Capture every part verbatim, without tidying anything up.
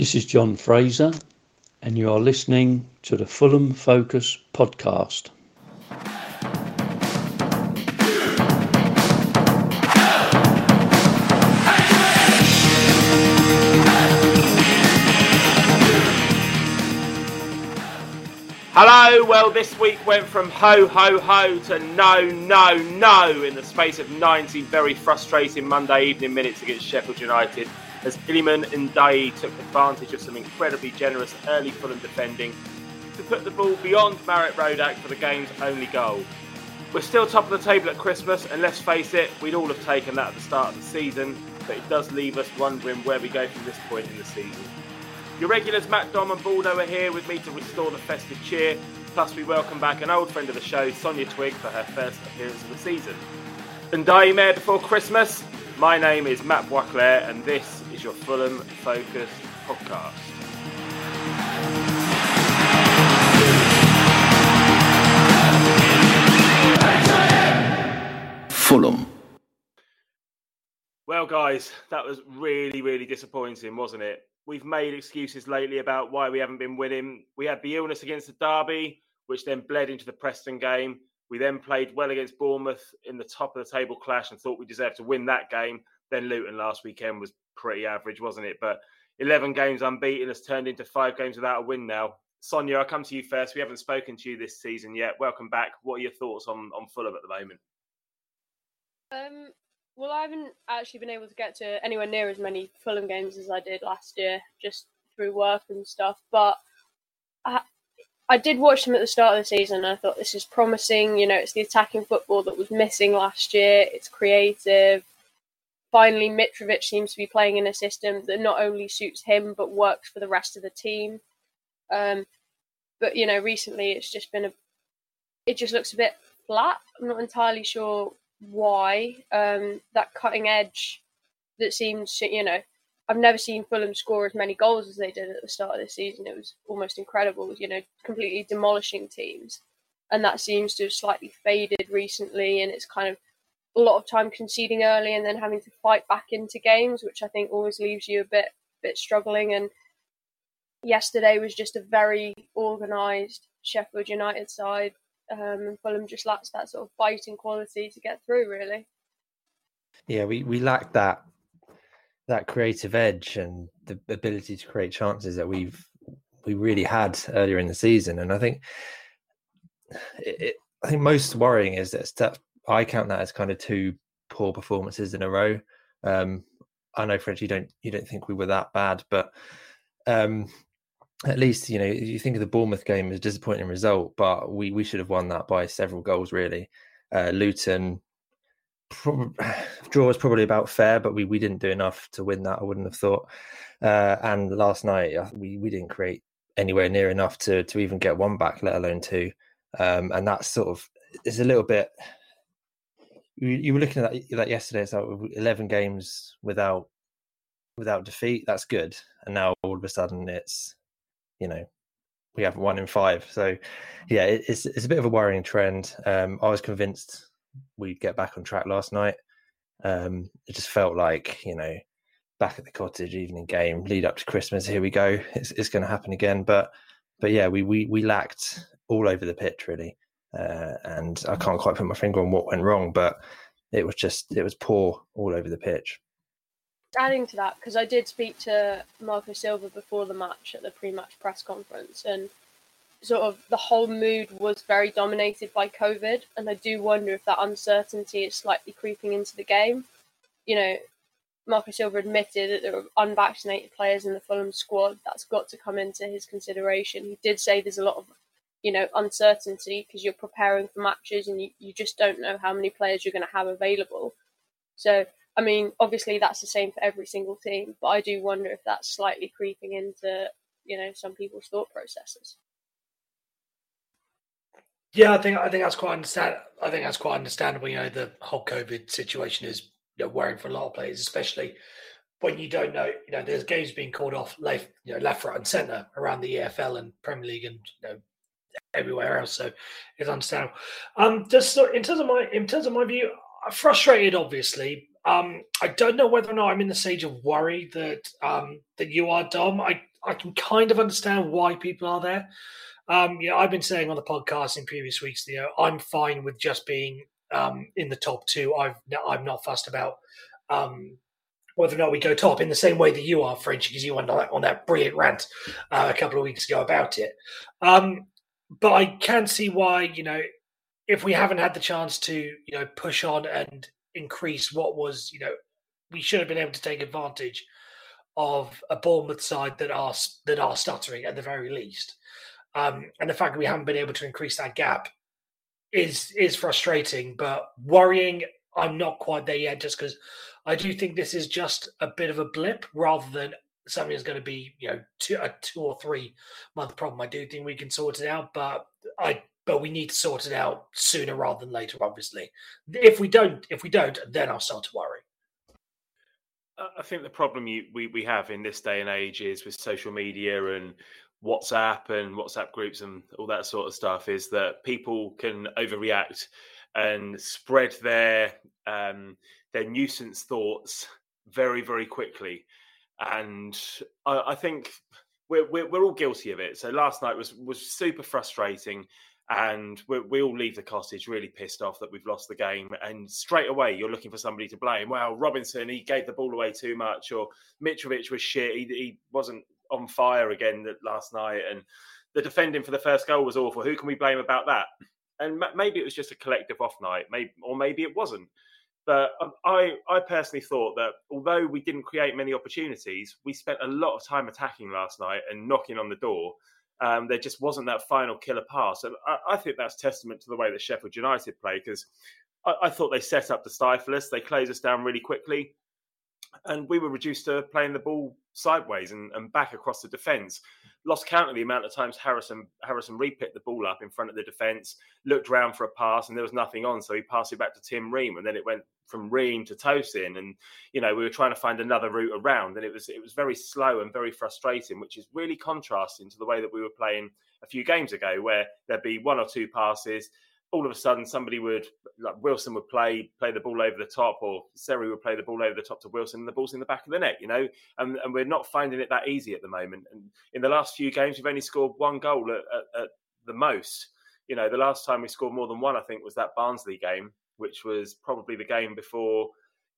This is John Fraser, and you are listening to the Fulham Focus Podcast. Hello, well this week went from ho ho ho to no no no in the space of ninety very frustrating Monday evening minutes against Sheffield United, as Iliman Ndiaye took advantage of some incredibly generous early Fulham defending to put the ball beyond Marek Rodak for the game's only goal. We're still top of the table at Christmas, and let's face it, we'd all have taken that at the start of the season, but it does leave us wondering where we go from this point in the season. Your regulars Matt, Dom and Baldo are here with me to restore the festive cheer, plus we welcome back an old friend of the show, Sonia Twigg, for her first appearance of the season. Ndiaye Mayor before Christmas. My name is Matt Boisclair, and this is your Fulham Focus Podcast. Fulham. Well, guys, that was really, really disappointing, wasn't it? We've made excuses lately about why we haven't been winning. We had the illness against the Derby, which then bled into the Preston game. We then played well against Bournemouth in the top of the table clash and thought we deserved to win that game. Then Luton last weekend was pretty average, wasn't it? But eleven games unbeaten has turned into five games without a win now. Sonia, I'll come to you first. We haven't spoken to you this season yet. Welcome back. What are your thoughts on, on Fulham at the moment? Um, well, I haven't actually been able to get to anywhere near as many Fulham games as I did last year, just through work and stuff. But I I did watch them at the start of the season, and I thought this is promising. You know, it's the attacking football that was missing last year. It's creative. Finally, Mitrovic seems to be playing in a system that not only suits him, but works for the rest of the team. Um, but, you know, recently it's just been a... It just looks a bit flat. I'm not entirely sure why. Um, that cutting edge that seems, you know... I've never seen Fulham score as many goals as they did at the start of the season. It was almost incredible, you know, completely demolishing teams. And that seems to have slightly faded recently. And it's kind of a lot of time conceding early and then having to fight back into games, which I think always leaves you a bit, bit struggling. And yesterday was just a very organised Sheffield United side. Um, and Fulham just lacks that sort of fighting quality to get through, really. Yeah, we, we lacked that. that creative edge and the ability to create chances that we've we really had earlier in the season. And I think it, it, I think most worrying is that, that I count that as kind of two poor performances in a row. Um, I know, Fred, you don't you don't think we were that bad, but um, at least, you know, you think of the Bournemouth game as a disappointing result, but we, we should have won that by several goals, really. Uh, Luton... Probably, draw was probably about fair, but we, we didn't do enough to win that, I wouldn't have thought. Uh, and last night, we, we didn't create anywhere near enough to, to even get one back, let alone two. Um, and that's sort of, it's a little bit, you, you were looking at that, that yesterday, it's like eleven games without without defeat, that's good. And now all of a sudden it's, you know, we have one in five. So yeah, it, it's it's a bit of a worrying trend. Um, I was convinced we'd get back on track last night. Um, it just felt like, you know, back at the cottage, evening game, lead up to Christmas, here we go. It's, it's going to happen again. But, but yeah, we, we, we lacked all over the pitch, really. Uh, and I can't quite put my finger on what went wrong, but it was just, it was poor all over the pitch. Adding to that, because I did speak to Marco Silva before the match at the pre-match press conference, and sort of the whole mood was very dominated by COVID. And I do wonder if that uncertainty is slightly creeping into the game. You know, Marco Silva admitted that there were unvaccinated players in the Fulham squad. That's got to come into his consideration. He did say there's a lot of, you know, uncertainty because you're preparing for matches and you, you just don't know how many players you're going to have available. So, I mean, obviously that's the same for every single team, but I do wonder if that's slightly creeping into, you know, some people's thought processes. Yeah, I think I think that's quite understand. I think that's quite understandable. You know, the whole COVID situation is, you know, worrying for a lot of players, especially when you don't know. You know, there's games being called off, left, you know, left, right, and centre around the E F L and Premier League, and you know, everywhere else. So it's understandable. Um, just so, in terms of my in terms of my view, I'm frustrated, obviously. Um, I don't know whether or not I'm in the stage of worry that um that you are, Dom. I I can kind of understand why people are there. Um, you know, I've been saying on the podcast in previous weeks, you know, I'm fine with just being um, in the top two. I've, I'm not fussed about um, whether or not we go top in the same way that you are, French, because you went on that, on that brilliant rant uh, a couple of weeks ago about it. Um, but I can see why, you know, if we haven't had the chance to, you know, push on and increase what was, you know, we should have been able to take advantage of a Bournemouth side that are that are stuttering at the very least. Um, and the fact that we haven't been able to increase that gap is is frustrating, but worrying. I'm not quite there yet, just because I do think this is just a bit of a blip rather than something that's going to be, you know, two, a two or three month problem. I do think we can sort it out, but I but we need to sort it out sooner rather than later. Obviously, if we don't, if we don't, then I'll start to worry. I think the problem you, we we have in this day and age is with social media and WhatsApp and WhatsApp groups and all that sort of stuff is that people can overreact and spread their um, their nuisance thoughts very, very quickly. And I, I think we're, we're we're all guilty of it. So last night was was super frustrating. And we, we all leave the cottage really pissed off that we've lost the game. And straight away, you're looking for somebody to blame. Well, Robinson, he gave the ball away too much. Or Mitrovic was shit. He, he wasn't on fire again last night. And the defending for the first goal was awful. Who can we blame about that? And maybe it was just a collective off night. Maybe, or maybe it wasn't. But I, I personally thought that although we didn't create many opportunities, we spent a lot of time attacking last night and knocking on the door. Um, there just wasn't that final killer pass. And I, I think that's testament to the way that Sheffield United play, because I, I thought they set up to stifle us. They closed us down really quickly. And we were reduced to playing the ball sideways and, and back across the defence. Lost count of the amount of times Harrison Harrison Reid picked the ball up in front of the defence, looked round for a pass, and there was nothing on. So he passed it back to Tim Ream, and then it went from Ream to Tosin. And, you know, we were trying to find another route around. And it was it was very slow and very frustrating, which is really contrasting to the way that we were playing a few games ago, where there'd be one or two passes. All of a sudden, somebody would, like Wilson would play play the ball over the top, or Seri would play the ball over the top to Wilson, and the ball's in the back of the net, you know? And, and we're not finding it that easy at the moment. And in the last few games, we've only scored one goal at, at, at the most. You know, the last time we scored more than one, I think, was that Barnsley game, which was probably the game before,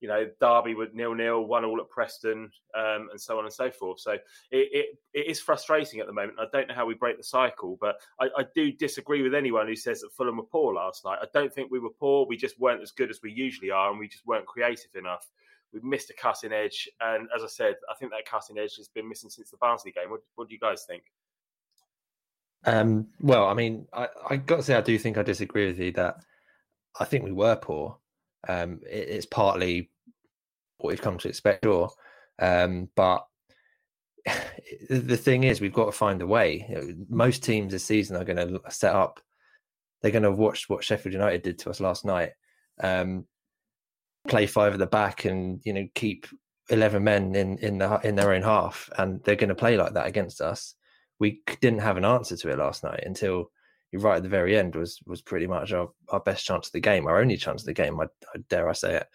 you know, Derby were nil-nil, one all at Preston, um, and so on and so forth. So it, it, it is frustrating at the moment. I don't know how we break the cycle, but I, I do disagree with anyone who says that Fulham were poor last night. I don't think we were poor. We just weren't as good as we usually are, and we just weren't creative enough. We missed a cutting edge. And as I said, I think that cutting edge has been missing since the Barnsley game. What, what do you guys think? Um, well, I mean, I, I got to say, I do think I disagree with you that I think we were poor. Um, it, it's partly what we've come to expect, or um, but the thing is, we've got to find a way. You know, most teams this season are going to set up. They're going to watch what Sheffield United did to us last night. Um, play five at the back, and you know, keep eleven men in in, the, in their own half, and they're going to play like that against us. We didn't have an answer to it last night until right at the very end was was pretty much our, our best chance of the game, our only chance of the game. I, I dare I say it.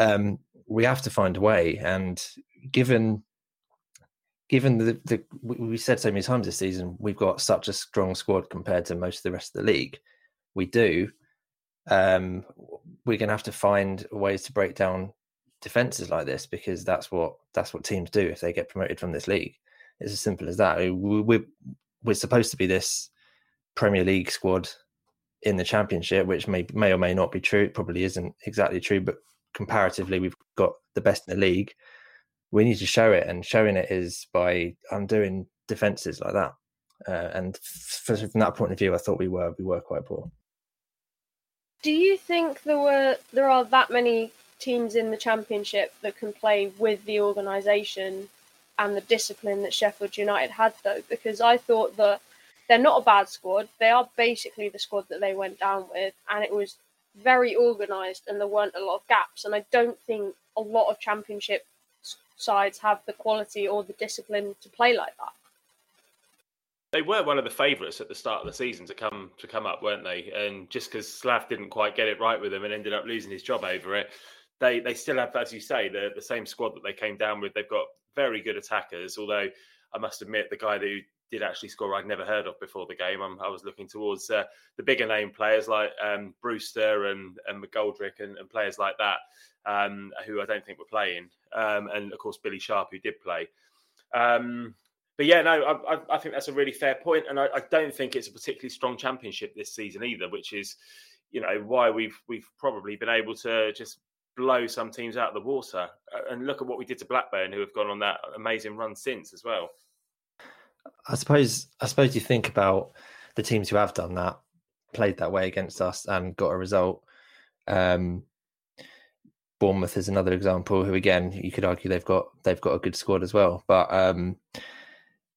Um, we have to find a way, and given given the, the we said so many times this season, we've got such a strong squad compared to most of the rest of the league. We do. Um, we're going to have to find ways to break down defenses like this, because that's what that's what teams do if they get promoted from this league. It's as simple as that. We're we're supposed to be this Premier League squad in the Championship, which may may or may not be true. It probably isn't exactly true, but comparatively, we've got the best in the league. We need to show it, and showing it is by undoing defences like that. Uh, and f- from that point of view, I thought we were we were quite poor. Do you think there were there are that many teams in the Championship that can play with the organisation and the discipline that Sheffield United had, though? Because I thought that they're not a bad squad. They are basically the squad that they went down with, and it was very organised, and there weren't a lot of gaps. And I don't think a lot of Championship sides have the quality or the discipline to play like that. They were one of the favourites at the start of the season to come to come up, weren't they? And just because Slav didn't quite get it right with them and ended up losing his job over it, they they still have, as you say, the the same squad that they came down with. They've got very good attackers, although I must admit the guy who did actually score I'd never heard of before the game. I'm, I was looking towards uh, the bigger name players like um, Brewster and, and McGoldrick and, and players like that, um, who I don't think were playing. Um, and, of course, Billy Sharp, who did play. Um, but, yeah, no, I, I, I think that's a really fair point. And I, I don't think it's a particularly strong championship this season either, which is, you know, why we've we've probably been able to just blow some teams out of the water. And look at what we did to Blackburn, who have gone on that amazing run since as well. I suppose I suppose you think about the teams who have done that, played that way against us and got a result. Um, Bournemouth is another example, who again you could argue they've got they've got a good squad as well. But um,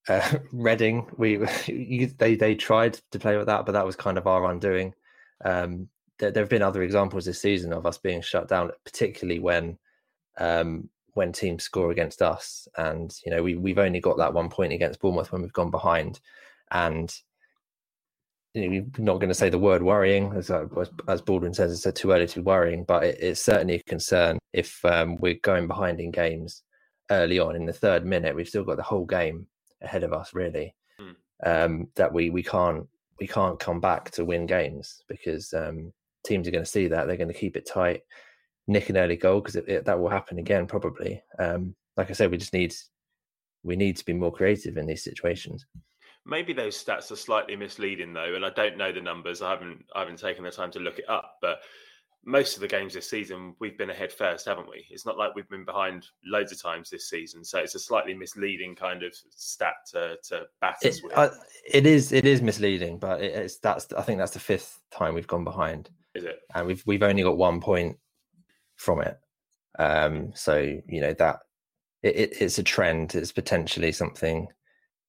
uh, Reading, we you, they they tried to play with that, but that was kind of our undoing. Um, there, there have been other examples this season of us being shut down, particularly when. Um, when teams score against us, and you know we, we've only got that one point against Bournemouth when we've gone behind, and you know, we're not going to say the word worrying, as as Baldwin says, it's too early to be worrying, but it, it's certainly a concern if um, we're going behind in games early on in the third minute. We've still got the whole game ahead of us, really. Mm. Um, that we we can't we can't come back to win games, because um, teams are going to see that, they're going to keep it tight. Nick an early goal, because that will happen again probably. Um, like I said, we just need we need to be more creative in these situations. Maybe those stats are slightly misleading though, and I don't know the numbers. I haven't I haven't taken the time to look it up, but most of the games this season we've been ahead first, haven't we? It's not like we've been behind loads of times this season, so it's a slightly misleading kind of stat to, to bat us with. I, it is it is misleading, but it, it's that's I think that's the fifth time we've gone behind. Is it? And we've we've only got one point from it. Um, so, you know, that it, it, it's a trend. It's potentially something.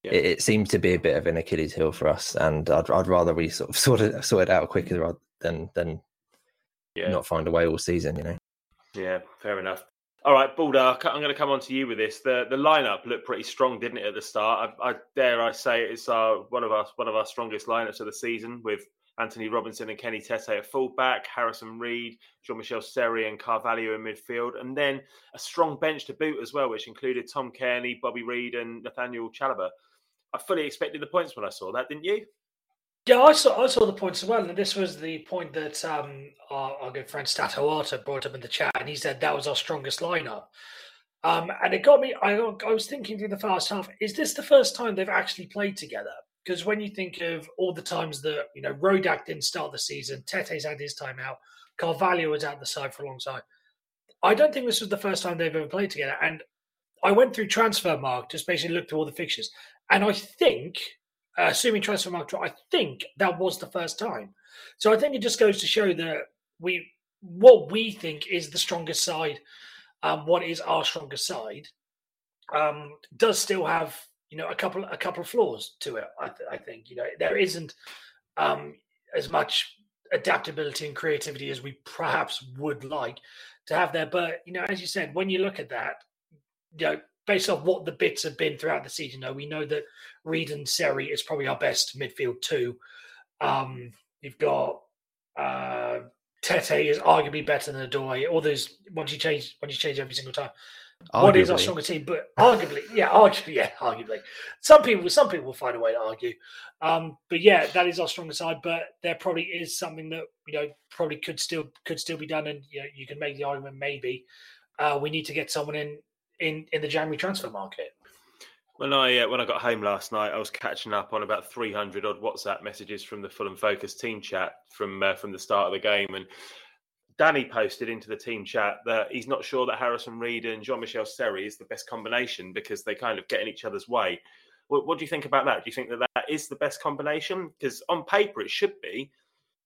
Yeah. It, it seems to be a bit of an Achilles heel for us, and I'd, I'd rather we sort of sort it, sort it out quicker rather than, than yeah. not find a way all season, you know? Yeah, fair enough. All right, Baldo, I'm going to come on to you with this. The the lineup looked pretty strong, didn't it, at the start? I, I dare I say it's our, one of our, one of our strongest lineups of the season, with Antonee Robinson and Kenny Tete at fullback, Harrison Reid, Jean Michaël Seri and Carvalho in midfield, and then a strong bench to boot as well, which included Tom Cairney, Bobby Reid and Nathaniel Chalobah. I fully expected the points when I saw that, didn't you? Yeah, I saw I saw the points as well, and this was the point that um, our, our good friend Stato Arta brought up in the chat, and he said that was our strongest lineup. Um, and it got me, I, I was thinking through the first half, is this the first time they've actually played together? Because when you think of all the times that, you know, Rodak didn't start the season, Tete's had his time out, Carvalho was out the side for a long time. I don't think this was the first time they've ever played together. And I went through Transfermarkt, just basically looked through all the fixtures. And I think, uh, assuming Transfermarkt, I think that was the first time. So I think it just goes to show that we, what we think is the strongest side, um, what is our strongest side, um, does still have, you know, a couple a couple of flaws to it. I, th- I think you know there isn't um, as much adaptability and creativity as we perhaps would like to have there. But you know, as you said, when you look at that, you know, based on what the bits have been throughout the season, though, we know that Reid and Seri is probably our best midfield two. Um, you've got uh, Tete is arguably better than Ndiaye. All those once you change once you change every single time. Arguably. What is our stronger team? But arguably, yeah, arguably, yeah, arguably. Some people, some people will find a way to argue. Um, but yeah, that is our stronger side. But there probably is something that you know probably could still could still be done, and you know you can make the argument maybe uh, we need to get someone in in in the January transfer market. When I uh, when I got home last night, I was catching up on about three hundred odd WhatsApp messages from the Fulham Focus team chat from uh, from the start of the game, and Danny posted into the team chat that he's not sure that Harrison Reid and Jean Michaël Seri is the best combination because they kind of get in each other's way. What, what do you think about that? Do you think that that is the best combination? Because on paper it should be,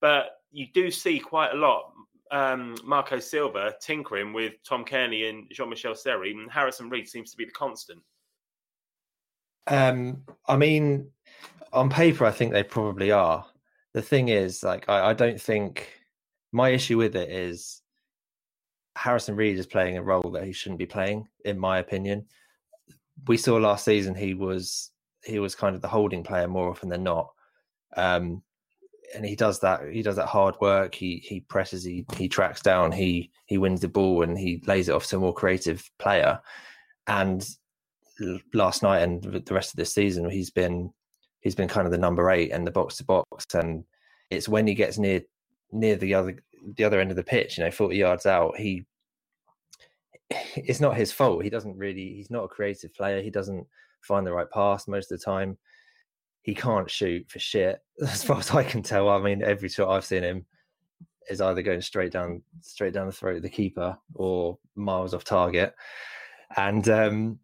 but you do see quite a lot um, Marco Silva tinkering with Tom Cairney and Jean Michaël Seri, and Harrison Reid seems to be the constant. Um, I mean, on paper I think they probably are. The thing is, like, I, I don't think... My issue with it is Harrison Reid is playing a role that he shouldn't be playing, in my opinion. We saw last season he was he was kind of the holding player more often than not, um, and he does that. He does that hard work. He he presses. He he tracks down. He he wins the ball and he lays it off to a more creative player. And last night and the rest of this season, he's been he's been kind of the number eight and the box to box, and it's when he gets near near the other the other end of the pitch, you know, forty yards out, he it's not his fault. He doesn't really. He's not a creative player. He doesn't find the right pass most of the time. He can't shoot for shit, as far as I can tell. I mean, every shot I've seen him is either going straight down, straight down the throat of the keeper, or miles off target. And um,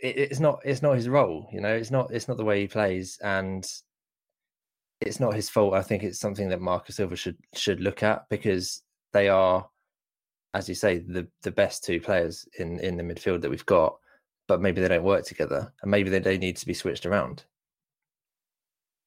it, it's not, it's not his role. You know, it's not, it's not the way he plays, and it's not his fault. I think it's something that Marco Silva should should look at, because they are, as you say, the the best two players in in the midfield that we've got, but maybe they don't work together, and maybe they, they need to be switched around.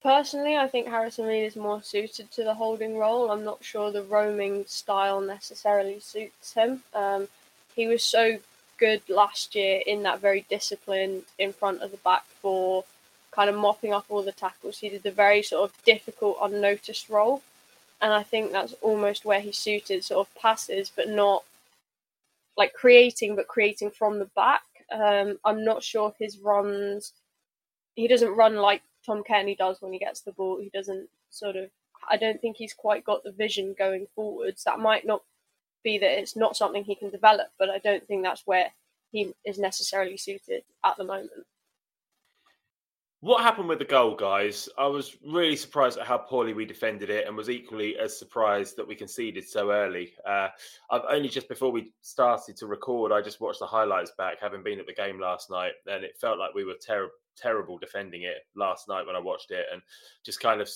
Personally, I think Harrison Reid is more suited to the holding role. I'm not sure the roaming style necessarily suits him. Um, he was so good last year in that very disciplined in front of the back four, kind of mopping up all the tackles. He did the very sort of difficult, unnoticed role. And I think that's almost where he's suited, sort of passes, but not like creating, but creating from the back. Um, I'm not sure if his runs, he doesn't run like Tom Cairney does when he gets the ball. He doesn't sort of, I don't think he's quite got the vision going forwards. That might not be that it's not something he can develop, but I don't think that's where he is necessarily suited at the moment. What happened with the goal, guys? I was really surprised at how poorly we defended it, and was equally as surprised that we conceded so early. Uh, I've only just before we started to record, I just watched the highlights back, having been at the game last night, and it felt like we were terrible. terrible defending it last night when I watched it, and just kind of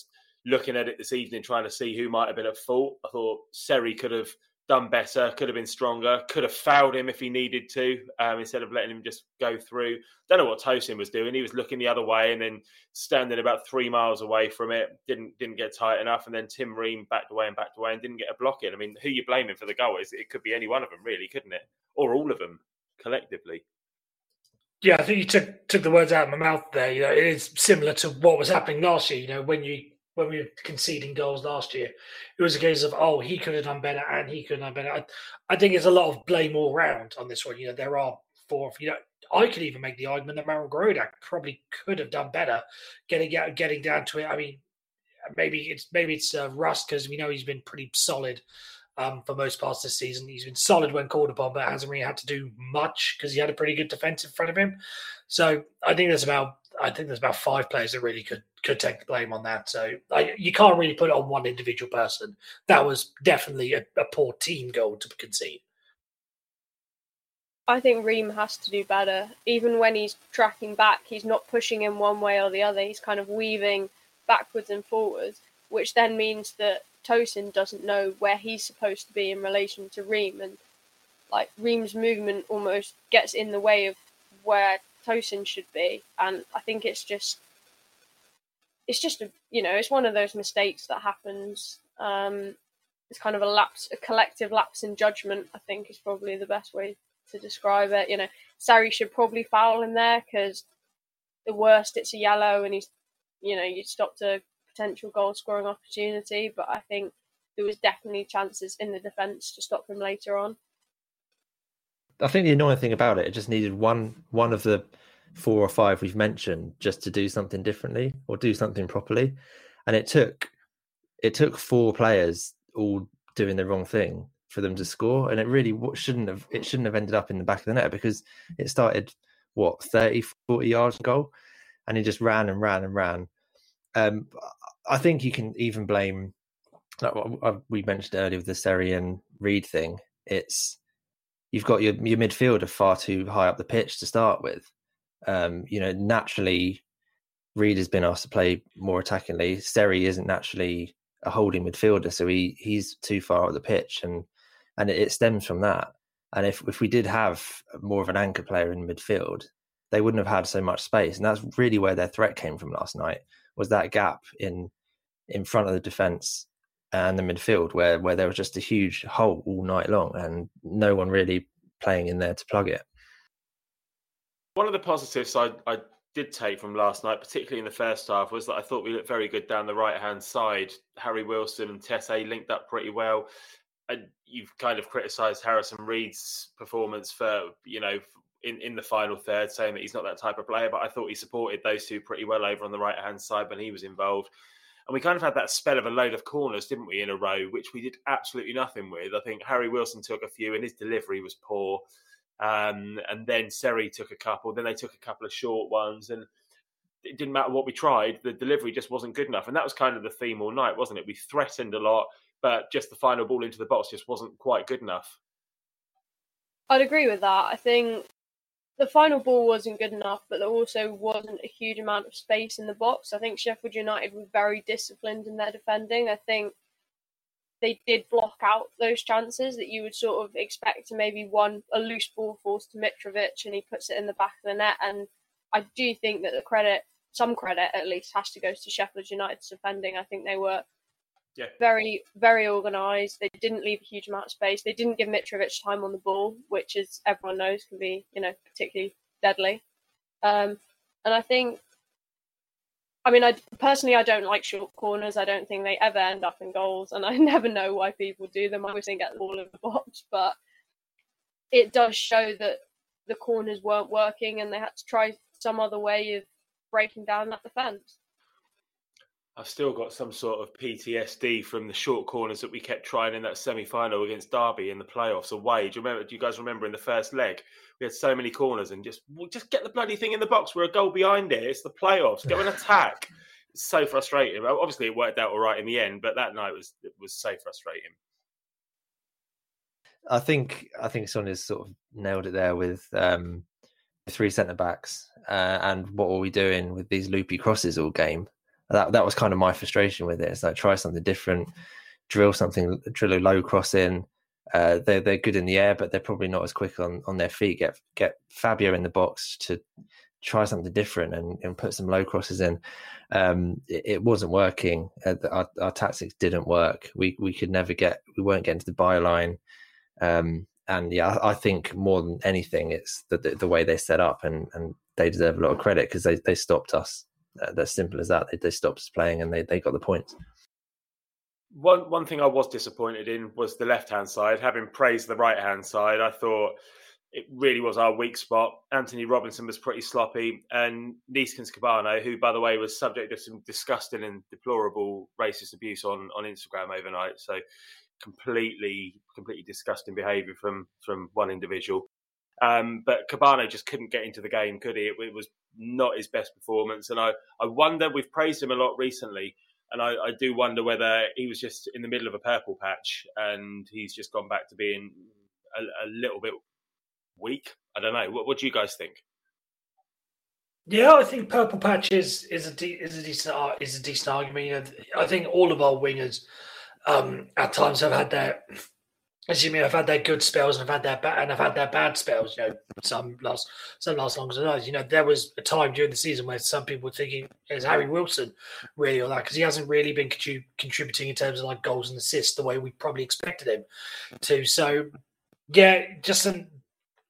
looking at it this evening, trying to see who might have been at fault. I thought Seri could have done better, could have been stronger, could have fouled him if he needed to, um, instead of letting him just go through. Don't know what Tosin was doing. He was looking the other way and then standing about three miles away from it, didn't didn't get tight enough, and then Tim Ream backed away and backed away and didn't get a block in. I mean, who you blaming for the goal? It could be any one of them, really, couldn't it? Or all of them, collectively. Yeah, I think you took took the words out of my mouth there. You know, it is similar to what was happening last year. You know, when you when we were conceding goals last year, it was a case of, oh, he could have done better and he could have done better. I, I think it's a lot of blame all round on this one. You know, there are four. You know, I could even make the argument that Marek Rodak probably could have done better getting getting down to it. I mean, maybe it's maybe it's uh, rust, because we know he's been pretty solid. Um, for most parts this season, he's been solid when called upon, but hasn't really had to do much because he had a pretty good defence in front of him. So I think there's about I think there's about five players that really could could take the blame on that. So I, you can't really put it on one individual person. That was definitely a, a poor team goal to concede. I think Ream has to do better. Even when he's tracking back, he's not pushing him one way or the other. He's kind of weaving backwards and forwards, which then means that Tosin doesn't know where he's supposed to be in relation to Ream, and like Ream's movement almost gets in the way of where Tosin should be. And I think it's just it's just a, you know, it's one of those mistakes that happens. Um, it's kind of a lapse, a collective lapse in judgment, I think, is probably the best way to describe it. You know, Sari should probably foul him there, because the worst it's a yellow and he's, you know, you'd stop to potential goal-scoring opportunity, but I think there was definitely chances in the defence to stop him later on. I think the annoying thing about it, it just needed one one of the four or five we've mentioned just to do something differently or do something properly, and it took it took four players all doing the wrong thing for them to score, and it really shouldn't have it shouldn't have ended up in the back of the net, because it started what thirty, forty yards goal, and he just ran and ran and ran. Um, I think you can even blame, like we mentioned earlier with the Seri and Reid thing, it's you've got your, your midfielder far too high up the pitch to start with. Um, you know, naturally, Reid has been asked to play more attackingly. Seri isn't naturally a holding midfielder, so he, he's too far up the pitch, and, and it stems from that. And if, if we did have more of an anchor player in midfield, they wouldn't have had so much space, and that's really where their threat came from last night. Was that gap in in front of the defence and the midfield where, where there was just a huge hole all night long and no one really playing in there to plug it. One of the positives I, I did take from last night, particularly in the first half, was that I thought we looked very good down the right-hand side. Harry Wilson and Tete linked up pretty well. And you've kind of criticised Harrison Reid's performance for, you know, in, in the final third, saying that he's not that type of player. But I thought he supported those two pretty well over on the right-hand side when he was involved. And we kind of had that spell of a load of corners, didn't we, in a row, which we did absolutely nothing with. I think Harry Wilson took a few and his delivery was poor. Um, and then Seri took a couple. Then they took a couple of short ones. And it didn't matter what we tried. The delivery just wasn't good enough. And that was kind of the theme all night, wasn't it? We threatened a lot, but just the final ball into the box just wasn't quite good enough. I'd agree with that. I think the final ball wasn't good enough, but there also wasn't a huge amount of space in the box. I think Sheffield United were very disciplined in their defending. I think they did block out those chances that you would sort of expect. To maybe one, a loose ball falls to Mitrovic and he puts it in the back of the net. And I do think that the credit, some credit at least, has to go to Sheffield United's defending. I think they were Yeah. very, very organised. They didn't leave a huge amount of space. They didn't give Mitrovic time on the ball, which, as everyone knows, can be, you know, particularly deadly. Um, and I think, I mean, I personally, I don't like short corners. I don't think they ever end up in goals, and I never know why people do them. I always think get the ball in the box, but it does show that the corners weren't working, and they had to try some other way of breaking down that defence. I've still got some sort of P T S D from the short corners that we kept trying in that semi-final against Derby in the playoffs away. Do you remember? Do you guys remember in the first leg? We had so many corners and just, well, just get the bloody thing in the box. We're a goal behind it. It's the playoffs. Go and attack. It's so frustrating. Obviously, it worked out all right in the end, but that night was it was so frustrating. I think I think Sonia's sort of nailed it there with um, three centre-backs uh, and what were we doing with these loopy crosses all game. That that was kind of my frustration with it. It's like, try something different, drill something, drill a low cross in. Uh, they're, they're good in the air, but they're probably not as quick on, on their feet. Get get Fabio in the box to try something different and, and put some low crosses in. Um, it, it wasn't working. Uh, our, our tactics didn't work. We we could never get, we weren't getting to the byline. Um, and yeah, I, I think more than anything, it's the, the, the way they set up, and, and they deserve a lot of credit because they, they stopped us. That's simple as that. They, they stopped us playing and they, they got the points. One one thing I was disappointed in was the left-hand side. Having praised the right-hand side, I thought it really was our weak spot. Antonee Robinson was pretty sloppy. And Neeskens Kebano, who, by the way, was subject to some disgusting and deplorable racist abuse on, on Instagram overnight. So completely, completely disgusting behaviour from, from one individual. Um, but Kebano just couldn't get into the game, could he? It, it was not his best performance. And I, I wonder, we've praised him a lot recently, and I, I do wonder whether he was just in the middle of a purple patch and he's just gone back to being a, a little bit weak. I don't know. What, what do you guys think? Yeah, I think purple patch is is a de- is a decent is a decent argument. You know, I think all of our wingers um, at times have had their. Excuse me, I've had their good spells and I've had their bad and I've had their bad spells. You know, some last some last longer than others. You know, there was a time during the season where some people were thinking, is Harry Wilson really all that? Because he hasn't really been contrib- contributing in terms of like goals and assists the way we probably expected him to. So, yeah, just an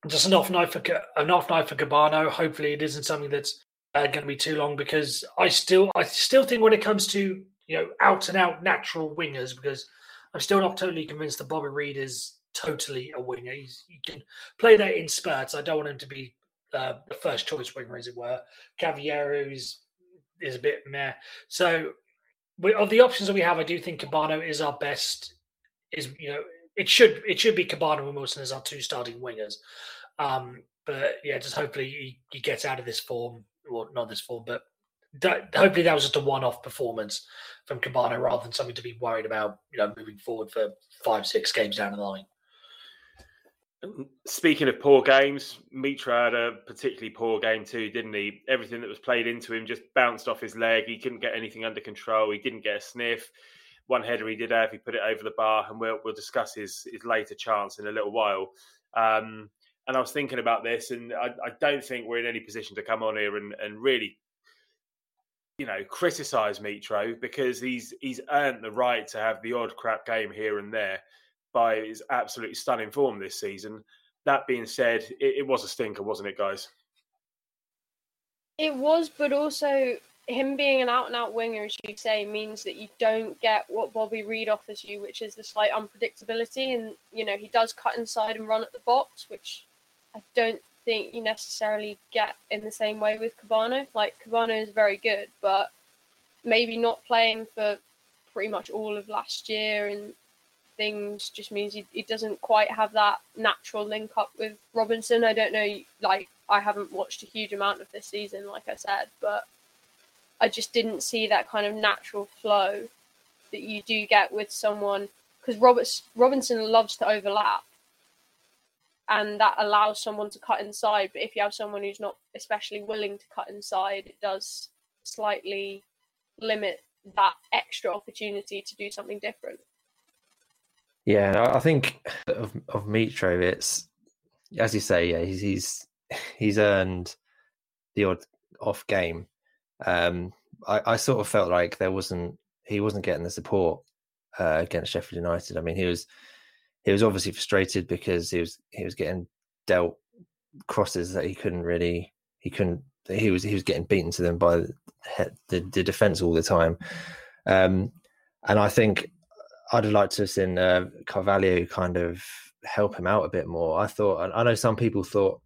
just an off night for an off night for Kebano. Hopefully, it isn't something that's uh, going to be too long, because I still I still think when it comes to, you know, out and out natural wingers, because I'm still not totally convinced that Bobby Reid is totally a winger. He's, he can play that in spurts. I don't want him to be uh, the first choice winger, as it were. Cavallero is, is a bit meh. So, we, of the options that we have, I do think Kebano is our best. Is you know it should it should be Kebano and Wilson as our two starting wingers. Um, but yeah, just hopefully he, he gets out of this form, or well, not this form, but. Hopefully that was just a one-off performance from Kebano rather than something to be worried about, you know, moving forward for five, six games down the line. Speaking of poor games, Mitra had a particularly poor game too, didn't he? Everything that was played into him just bounced off his leg. He couldn't get anything under control. He didn't get a sniff. One header he did have, he put it over the bar, and we'll, we'll discuss his, his later chance in a little while. Um, and I was thinking about this, and I, I don't think we're in any position to come on here and, and really... you know, criticise Mitro, because he's he's earned the right to have the odd crap game here and there by his absolutely stunning form this season. That being said, it, it was a stinker, wasn't it, guys? It was, but also him being an out-and-out winger, as you say, means that you don't get what Bobby Reid offers you, which is the slight unpredictability. And, you know, he does cut inside and run at the box, which I don't think you necessarily get in the same way with Kebano. Like, Kebano is very good, but maybe not playing for pretty much all of last year and things just means he, he doesn't quite have that natural link up with Robinson. I don't know, like, I haven't watched a huge amount of this season, like I said, but I just didn't see that kind of natural flow that you do get with someone, because Roberts Robinson loves to overlap, and that allows someone to cut inside. But if you have someone who's not especially willing to cut inside, it does slightly limit that extra opportunity to do something different. Yeah, I think of, of Mitro, it's, as you say, yeah, he's he's, he's earned the odd off game. Um, I, I sort of felt like there wasn't he wasn't getting the support uh, against Sheffield United. I mean, he was he was obviously frustrated because he was he was getting dealt crosses that he couldn't really he couldn't he was he was getting beaten to them by the, the, the defence all the time. Um, and I think I'd have liked to have seen uh, Carvalho kind of help him out a bit more. I thought, I know some people thought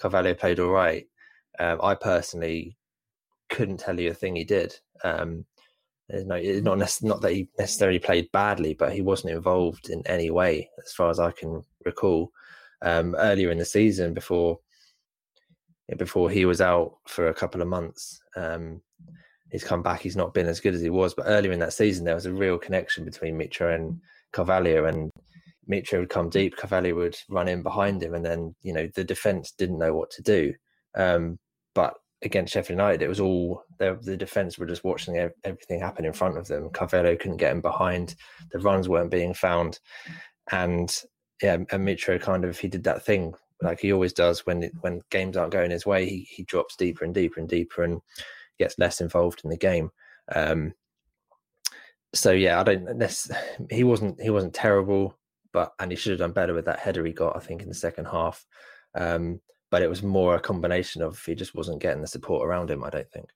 Carvalho played all right. Um, I personally couldn't tell you a thing he did. Um, no, it's not nec- not that he necessarily played badly, but he wasn't involved in any way, as far as I can recall. Um, earlier in the season, before before he was out for a couple of months, um, he's come back. He's not been as good as he was, but earlier in that season, there was a real connection between Mitro and Carvalho, and Mitro would come deep, Carvalho would run in behind him, and then, you know, the defence didn't know what to do. Um, but against Sheffield United, it was all, the, the defence were just watching everything happen in front of them. Carvalho couldn't get him behind, the runs weren't being found, and yeah, and Mitro kind of, he did that thing like he always does when when games aren't going his way. He he drops deeper and deeper and deeper and gets less involved in the game. Um, so yeah, I don't. He wasn't he wasn't terrible, but and he should have done better with that header he got, I think, in the second half. Um, but it was more a combination of he just wasn't getting the support around him, I don't think.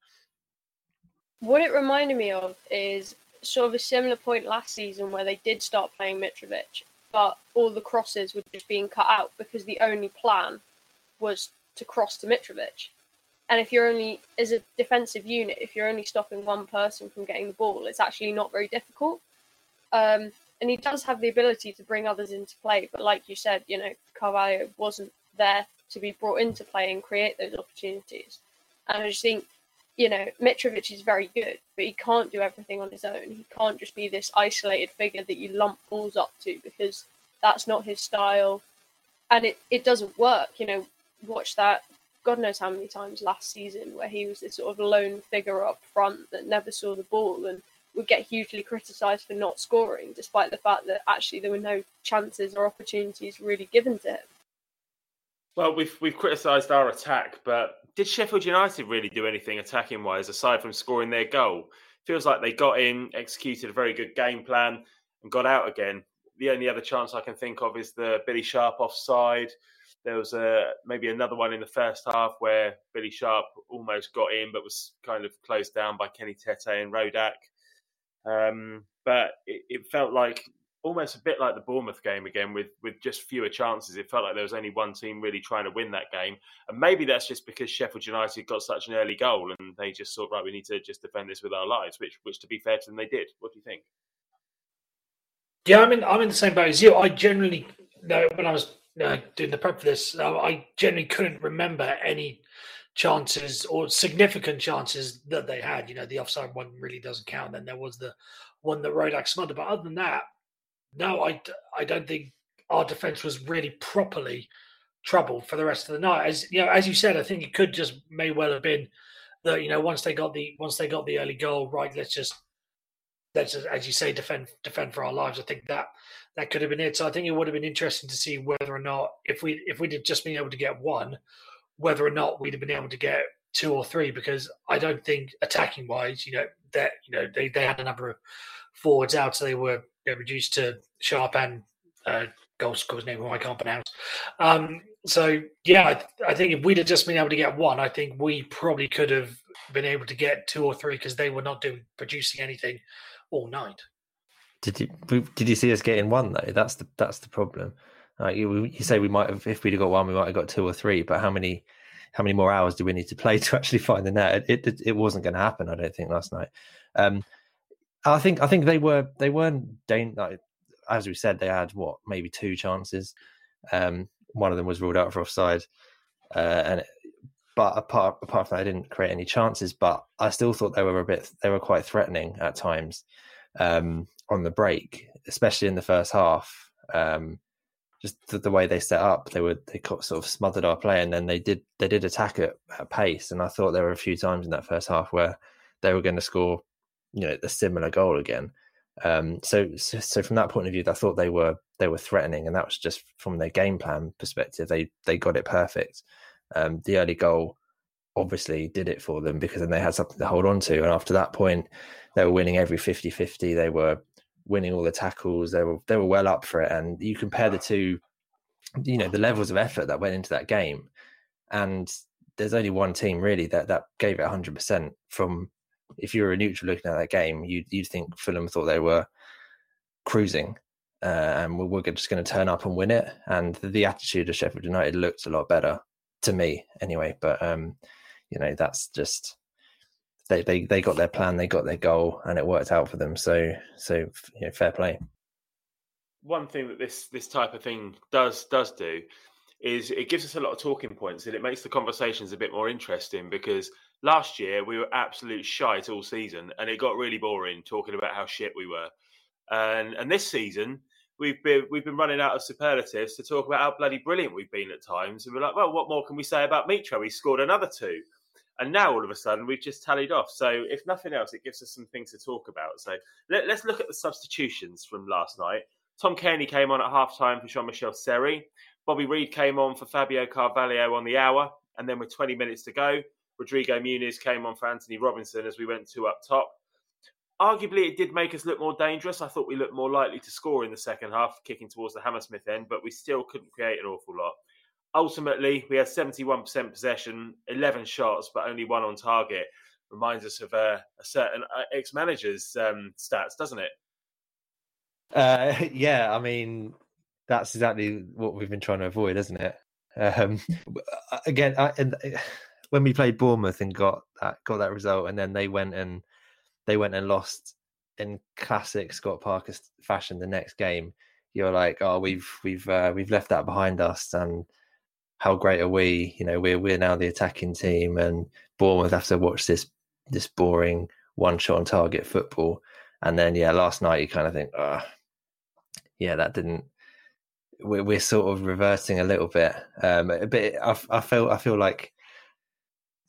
What it reminded me of is sort of a similar point last season where they did start playing Mitrovic, but all the crosses were just being cut out because the only plan was to cross to Mitrovic. And if you're only, as a defensive unit, if you're only stopping one person from getting the ball, it's actually not very difficult. Um, and he does have the ability to bring others into play. But like you said, you know, Carvalho wasn't there to be brought into play and create those opportunities. And I just think, you know, Mitrovic is very good, but he can't do everything on his own. He can't just be this isolated figure that you lump balls up to, because that's not his style. And it, it doesn't work. You know, watch that God knows how many times last season where he was this sort of lone figure up front that never saw the ball and would get hugely criticised for not scoring, despite the fact that actually there were no chances or opportunities really given to him. Well, we've we've criticised our attack, but did Sheffield United really do anything attacking-wise aside from scoring their goal? Feels like they got in, executed a very good game plan and got out again. The only other chance I can think of is the Billy Sharp offside. There was a, maybe another one in the first half where Billy Sharp almost got in but was kind of closed down by Kenny Tete and Rodak. Um, but it, it felt like almost a bit like the Bournemouth game again with, with just fewer chances. It felt like there was only one team really trying to win that game. And maybe that's just because Sheffield United got such an early goal and they just thought, right, we need to just defend this with our lives, which, which to be fair to them, they did. What do you think? Yeah, I'm in, I'm in the same boat as you. I generally, when I was... Uh, doing the prep for this, uh, I generally couldn't remember any chances or significant chances that they had. You know, the offside one really doesn't count. Then there was the one that Rodak smothered. But other than that, no, I, I don't think our defence was really properly troubled for the rest of the night. As you know, as you said, I think it could just may well have been that, you know, once they got the once they got the early goal, right? Let's just let's just, as you say, defend defend for our lives. I think that. That could have been it. So I think it would have been interesting to see whether or not, if we if we'd have just been able to get one, whether or not we'd have been able to get two or three. Because I don't think attacking wise, you know, that you know they, they had a number of forwards out, so they were you know, reduced to Sharp and uh, goal scorer's name, who I can't pronounce. Um, so yeah, I, th- I think if we'd have just been able to get one, I think we probably could have been able to get two or three because they were not doing producing anything all night. Did you did you see us getting one though? That's the that's the problem. Uh, you, you say we might have, if we'd have got one, we might have got two or three, but how many how many more hours do we need to play to actually find the net? It it, it wasn't going to happen, I don't think, last night. Um, I think I think they were they weren't dan- like, as we said, they had what, maybe two chances. Um, one of them was ruled out for offside, uh, and it, but apart apart from that, I didn't create any chances. But I still thought they were a bit they were quite threatening at times um, on the break, especially in the first half. Um, just the, the way they set up, they were they sort of smothered our play, and then they did they did attack at, at pace. And I thought there were a few times in that first half where they were going to score, you know, a similar goal again. Um, so, so so from that point of view, I thought they were they were threatening, and that was just from their game plan perspective. They they got it perfect. Um, the early goal obviously did it for them, because then they had something to hold on to. And after that point, they were winning every fifty-fifty. They were winning all the tackles. They were they were well up for it. And you compare the two, you know, the levels of effort that went into that game. And there's only one team really that, that gave it one hundred percent. From, if you were a neutral looking at that game, you'd, you'd think Fulham thought they were cruising. Uh, and we were just going to turn up and win it. And the attitude of Sheffield United looked a lot better. To me, anyway, but um, you know, that's just they, they they got their plan, they got their goal, and it worked out for them. So so you know, fair play. One thing that this this type of thing does does do is it gives us a lot of talking points, and it makes the conversations a bit more interesting, because last year we were absolute shite all season, and it got really boring talking about how shit we were. And and this season, We've been we've been running out of superlatives to talk about how bloody brilliant we've been at times, and we're like, well, what more can we say about Mitro? He scored another two, and now all of a sudden we've just tallied off. So if nothing else, it gives us some things to talk about. So let, let's look at the substitutions from last night. Tom Cairney came on at half time for Jean Michaël Seri. Bobby Reid came on for Fabio Carvalho on the hour, and then with twenty minutes to go, Rodrigo Muniz came on for Antonee Robinson as we went two up top. Arguably, it did make us look more dangerous. I thought we looked more likely to score in the second half, kicking towards the Hammersmith end, but we still couldn't create an awful lot. Ultimately, we had seventy-one percent possession, eleven shots, but only one on target. Reminds us of uh, a certain ex-manager's um, stats, doesn't it? Uh, yeah, I mean, that's exactly what we've been trying to avoid, isn't it? Um, again, I, and when we played Bournemouth and got that, got that result, and then they went and They went and lost in classic Scott Parker fashion the next game. You're like, oh, we've we've uh, we've left that behind us, and how great are we? You know, we're we're now the attacking team, and Bournemouth have to watch this this boring one shot on target football. And then yeah, last night you kind of think, ah, oh, yeah, that didn't. We're we're sort of reversing a little bit. Um, a bit. I, I feel I feel like,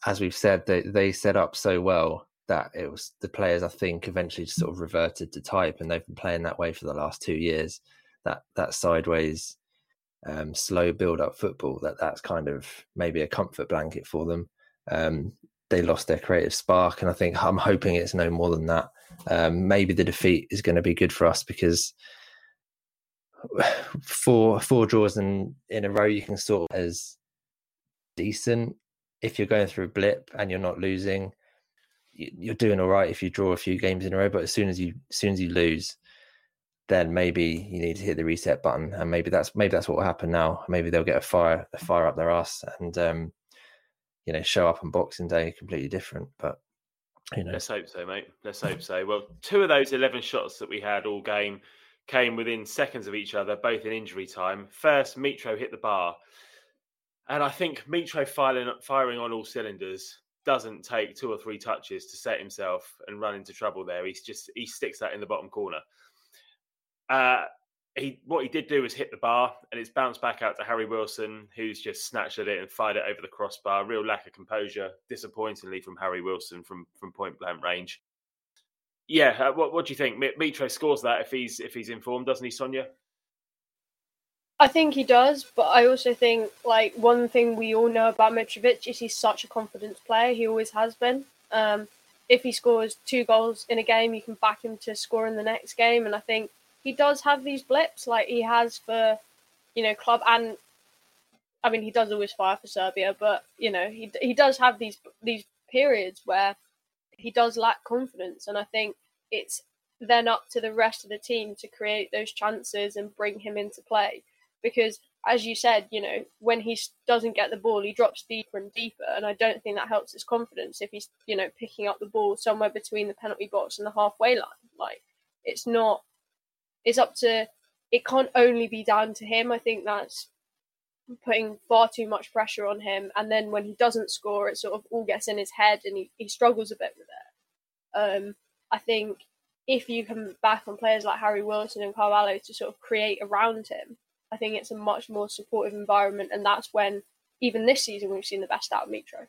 as we've said, they they set up so well that it was the players, I think, eventually just sort of reverted to type, and they've been playing that way for the last two years. That that sideways, um, slow build-up football, that that's kind of maybe a comfort blanket for them. Um, they lost their creative spark, and I think I'm hoping it's no more than that. Um, maybe the defeat is going to be good for us, because four four draws in, in a row you can sort of as decent if you're going through a blip and you're not losing. You're doing all right if you draw a few games in a row, but as soon as you as soon as you lose, then maybe you need to hit the reset button, and maybe that's maybe that's what will happen now. Maybe they'll get a fire a fire up their ass and um, you know, show up on Boxing Day completely different. But you know, let's hope so, mate. Let's hope so. Well, two of those eleven shots that we had all game came within seconds of each other, both in injury time. First, Mitro hit the bar, and I think Mitro firing firing on all cylinders doesn't take two or three touches to set himself and run into trouble there. He's just, he sticks that in the bottom corner. Uh, he what he did do was hit the bar, and it's bounced back out to Harry Wilson, who's just snatched at it and fired it over the crossbar. Real lack of composure, disappointingly, from Harry Wilson from, from point blank range. Yeah, uh, what what do you think? Mitro scores that if he's if he's informed, doesn't he, Sonia? I think he does, but I also think, like, one thing we all know about Mitrovic is he's such a confidence player. He always has been. Um, if he scores two goals in a game, you can back him to score in the next game. And I think he does have these blips, like he has for, you know, club. And, I mean, he does always fire for Serbia, but, you know, he he does have these these periods where he does lack confidence. And I think it's then up to the rest of the team to create those chances and bring him into play. Because as you said, you know, when he doesn't get the ball, he drops deeper and deeper. And I don't think that helps his confidence if he's, you know, picking up the ball somewhere between the penalty box and the halfway line. Like, it's not, it's up to, it can't only be down to him. I think that's putting far too much pressure on him. And then when he doesn't score, it sort of all gets in his head and he, he struggles a bit with it. Um, I think if you come back on players like Harry Wilson and Carvalho to sort of create around him, I think it's a much more supportive environment, and that's when, even this season, we've seen the best out of Mitro.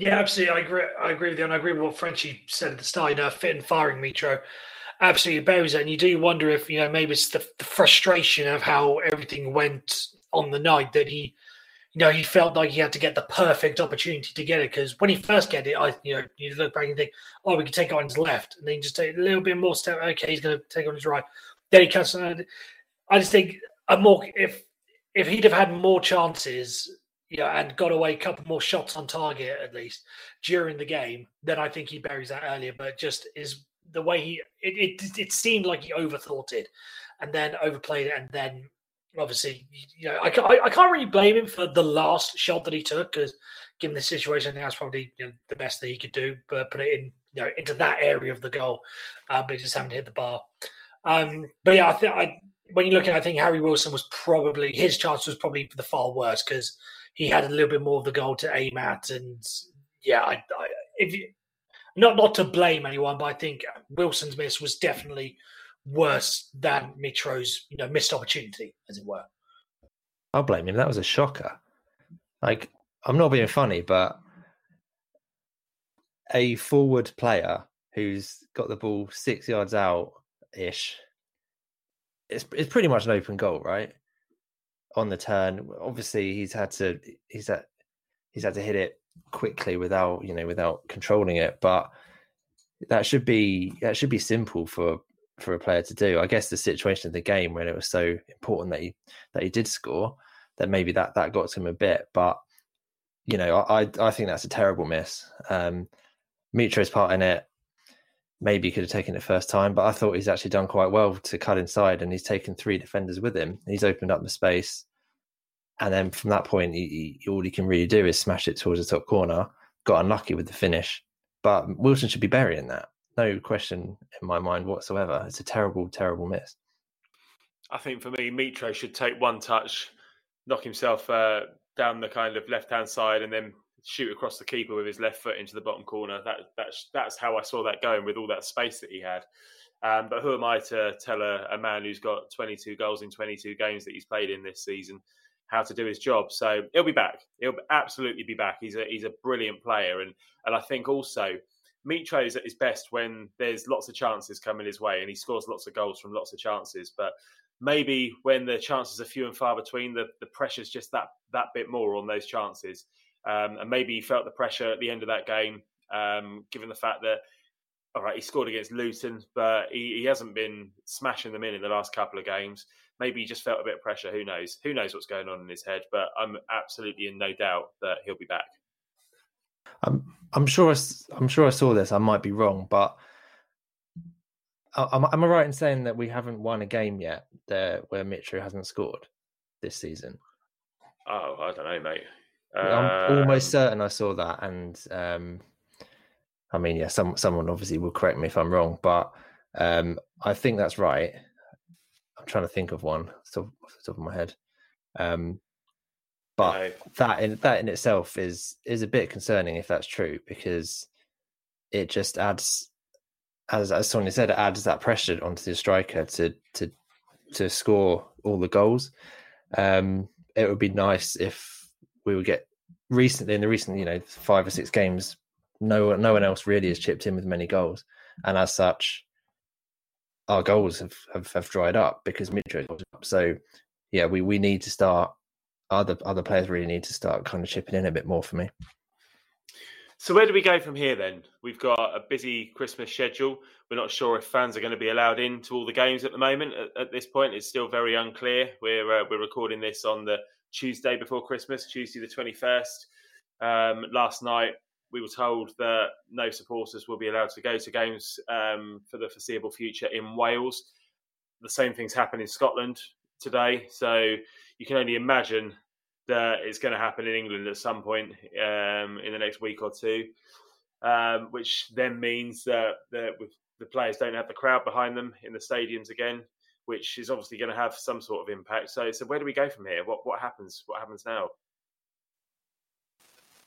Yeah, absolutely. I agree. I agree with you, and I agree with what Frenchie said at the start. You know, fit and firing Mitro absolutely buries it, and you do wonder if, you know, maybe it's the, the frustration of how everything went on the night that he, you know, he felt like he had to get the perfect opportunity to get it, because when he first get it, I, you know, you look back and think, oh, we can take it on his left, and then you just take a little bit more step. Okay, he's going to take it on his right. Then he cuts on. I just think a more if if he'd have had more chances, you know, and got away a couple more shots on target at least during the game, then I think he buries that earlier. But just is the way he it it, it seemed like he overthought it, and then overplayed it, and then obviously, you know, I can't, I, I can't really blame him for the last shot that he took, because given the situation, that's probably, you know, the best that he could do, but put it in, you know, into that area of the goal, uh, but he just haven't hit the bar. Um, but yeah, I think I. When you look at it, I think Harry Wilson was probably, his chance was probably the far worse, because he had a little bit more of the goal to aim at. And yeah, I, I, if you, not not to blame anyone, but I think Wilson's miss was definitely worse than Mitro's, you know, missed opportunity, as it were. I'll blame him. That was a shocker. Like, I'm not being funny, but a forward player who's got the ball six yards out-ish, It's it's pretty much an open goal, right? On the turn, obviously he's had to he's had he's had to hit it quickly without you know without controlling it. But that should be that should be simple for, for a player to do. I guess the situation of the game when it was so important that he that he did score, that maybe that, that got to him a bit. But you know, I I think that's a terrible miss. Um, Mitro's part in it. Maybe he could have taken it first time, but I thought he's actually done quite well to cut inside, and he's taken three defenders with him. He's opened up the space. And then from that point, he, he, all he can really do is smash it towards the top corner. Got unlucky with the finish. But Wilson should be burying that. No question in my mind whatsoever. It's a terrible, terrible miss. I think for me, Mitro should take one touch, knock himself uh, down the kind of left-hand side, and then shoot across the keeper with his left foot into the bottom corner. That that's that's how I saw that going with all that space that he had. Um, but who am I to tell a, a man who's got twenty-two goals in twenty-two games that he's played in this season how to do his job? So he'll be back. He'll absolutely be back. He's a he's a brilliant player, and and I think also Mitro is at his best when there's lots of chances coming his way, and he scores lots of goals from lots of chances. But maybe when the chances are few and far between, the the pressure's just that that bit more on those chances. Um, and maybe he felt the pressure at the end of that game, um, given the fact that, all right, he scored against Luton, but he, he hasn't been smashing them in in the last couple of games. Maybe he just felt a bit of pressure. Who knows? Who knows what's going on in his head? But I'm absolutely in no doubt that he'll be back. I'm, I'm sure. I, I'm sure I saw this. I might be wrong, but am I right in saying that we haven't won a game yet that, where Mitro hasn't scored this season? Oh, I don't know, mate. I'm almost um, certain I saw that, and um, I mean, yeah, some, someone obviously will correct me if I'm wrong, but um, I think that's right. I'm trying to think of one off the top of my head, um, but no. that in that in itself is is a bit concerning if that's true, because it just adds, as as Sonia said, it adds that pressure onto the striker to to to score all the goals. Um, it would be nice if we would get recently in the recent, you know, five or six games, no, no one else really has chipped in with many goals. And as such, our goals have, have, have dried up because Mitro's up. So yeah, we, we need to start, other other players really need to start kind of chipping in a bit more for me. So where do we go from here then? We've got a busy Christmas schedule. We're not sure if fans are going to be allowed into all the games at the moment. At, at this point, it's still very unclear. We're, uh, we're recording this on the Tuesday before Christmas, Tuesday the twenty-first. Um, last night, we were told that no supporters will be allowed to go to games um, for the foreseeable future in Wales. The same thing's happened in Scotland. today. So you can only imagine that it's going to happen in England at some point um, in the next week or two, um, which then means that, that with the players don't have the crowd behind them in the stadiums again, which is obviously going to have some sort of impact. So, so where do we go from here? What what happens? What happens now?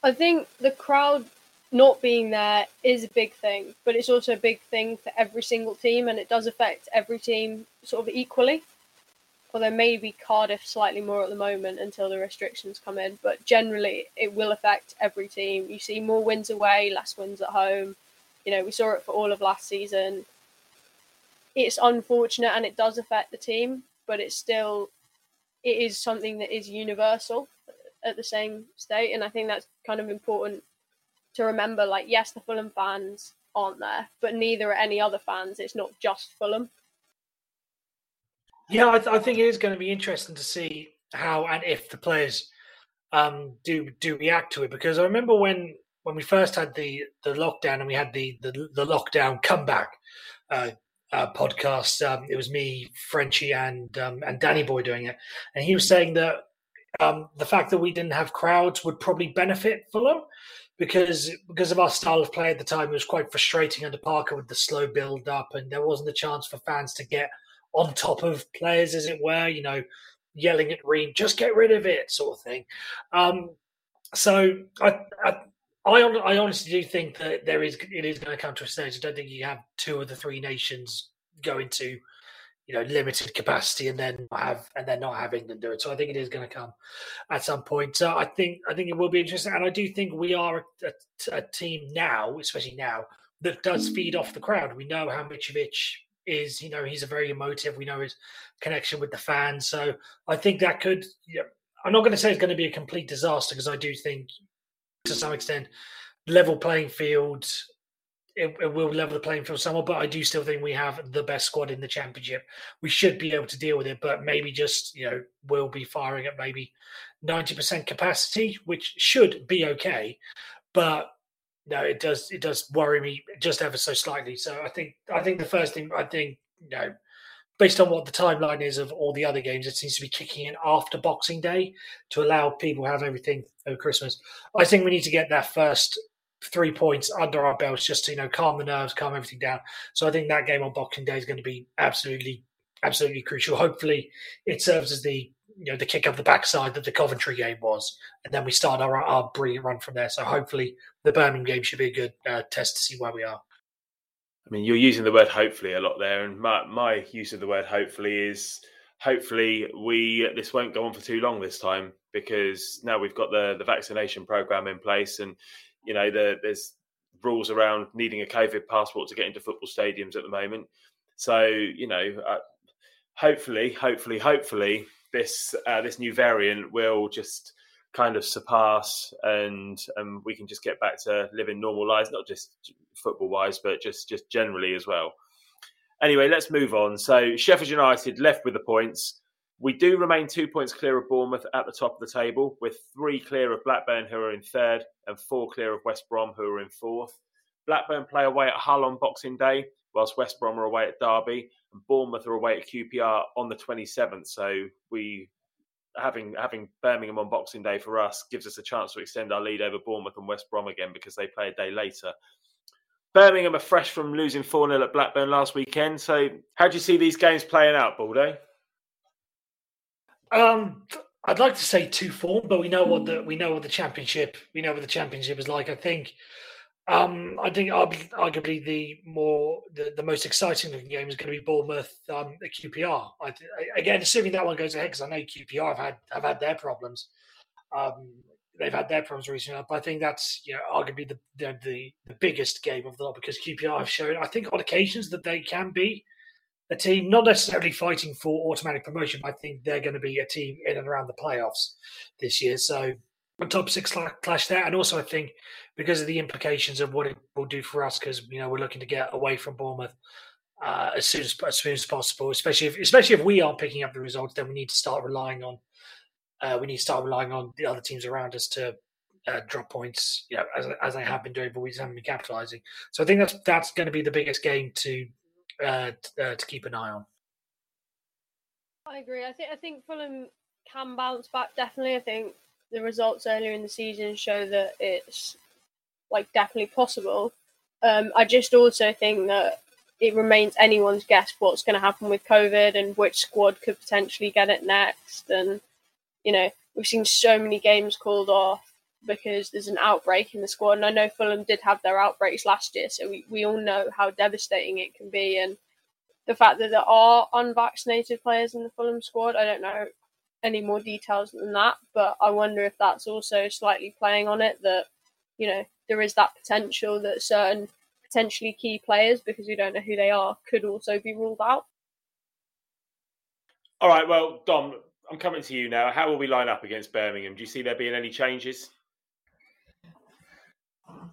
I think the crowd not being there is a big thing, but it's also a big thing for every single team, and it does affect every team sort of equally. Although maybe Cardiff slightly more at the moment until the restrictions come in, but generally it will affect every team. You see more wins away, less wins at home. You know, we saw it for all of last season. It's unfortunate and it does affect the team, but it's still, it is something that is universal at the same state. And I think that's kind of important to remember. Like, yes, the Fulham fans aren't there, but neither are any other fans. It's not just Fulham. Yeah, I, th- I think it is going to be interesting to see how and if the players um, do do react to it. Because I remember when, when we first had the, the lockdown and we had the, the, the lockdown comeback uh, uh, podcast, um, it was me, Frenchie and um, and Danny Boy doing it. And he was saying that um, the fact that we didn't have crowds would probably benefit Fulham because because of our style of play at the time. It was quite frustrating under Parker with the slow build-up and there wasn't a chance for fans to get on top of players, as it were, you know, yelling at Ream, just get rid of it, sort of thing. Um, so I, I, I, I honestly do think that there is it is going to come to a stage. I don't think you have two of the three nations go into, you know, limited capacity and then have and then not have England do it. So I think it is going to come at some point. So I think I think it will be interesting, and I do think we are a, a, a team now, especially now, that does feed off the crowd. We know how Mitrovic is, you know, he's a very emotive. We know his connection with the fans. So I think that could, you know, I'm not going to say it's going to be a complete disaster because I do think to some extent level playing field, it, it will level the playing field somewhat, but I do still think we have the best squad in the championship. We should be able to deal with it, but maybe just, you know, we'll be firing at maybe ninety percent capacity, which should be okay. But no, it does. It does worry me just ever so slightly. So I think. I think the first thing. I think you know, based on what the timeline is of all the other games, it seems to be kicking in after Boxing Day to allow people to have everything over Christmas. I think we need to get that first three points under our belts just to, you know, calm the nerves, calm everything down. So I think that game on Boxing Day is going to be absolutely, absolutely crucial. Hopefully, it serves as the, you know, the kick up the backside that the Coventry game was, and then we start our, our brilliant run from there. So hopefully the Birmingham game should be a good uh, test to see where we are. I mean, you're using the word hopefully a lot there, and my, my use of the word hopefully is hopefully we this won't go on for too long this time, because now we've got the, the vaccination programme in place, and, you know, the, there's rules around needing a COVID passport to get into football stadiums at the moment. So, you know, uh, hopefully, hopefully, hopefully, This uh, this new variant will just kind of surpass, and um, we can just get back to living normal lives, not just football-wise, but just, just generally as well. Anyway, let's move on. So Sheffield United left with the points. We do remain two points clear of Bournemouth at the top of the table, with three clear of Blackburn, who are in third, and four clear of West Brom, who are in fourth. Blackburn play away at Hull on Boxing Day, whilst West Brom are away at Derby. Bournemouth are away at Q P R on the twenty-seventh, so we having having Birmingham on Boxing Day for us gives us a chance to extend our lead over Bournemouth and West Brom again, because they play a day later. Birmingham are fresh from losing four nil at Blackburn last weekend. So how do you see these games playing out, Baldo? Um, I'd like to say two form, but we know what the we know what the championship we know what the championship is like. I think. Um, I think arguably the more the, the most exciting looking game is going to be Bournemouth um, at Q P R. I, again, assuming that one goes ahead, because I know Q P R have had have had their problems. Um, they've had their problems recently, but I think that's, you know, arguably the the, the, the biggest game of the lot, because Q P R have shown, I think, on occasions that they can be a team not necessarily fighting for automatic promotion, but I think they're going to be a team in and around the playoffs this year. So a top six clash there, and also I think because of the implications of what it will do for us, because, you know, we're looking to get away from Bournemouth uh, as soon as as soon as possible. Especially if especially if we aren't picking up the results, then we need to start relying on uh, we need to start relying on the other teams around us to uh, drop points, you know, as as they have been doing, but we just haven't been capitalising. So I think that's that's going to be the biggest game to uh, uh, to keep an eye on. I agree. I think I think Fulham can bounce back, definitely. I think the results earlier in the season show that it's like definitely possible. Um, I just also think that it remains anyone's guess what's going to happen with COVID and which squad could potentially get it next. And, you know, we've seen so many games called off because there's an outbreak in the squad. And I know Fulham did have their outbreaks last year, so we, we all know how devastating it can be. And the fact that there are unvaccinated players in the Fulham squad, I don't know any more details than that, but I wonder if that's also slightly playing on it, that, you know, there is that potential that certain potentially key players, because we don't know who they are, could also be ruled out. All right, well, Dom, I'm coming to you now. How will we line up against Birmingham? Do you see there being any changes?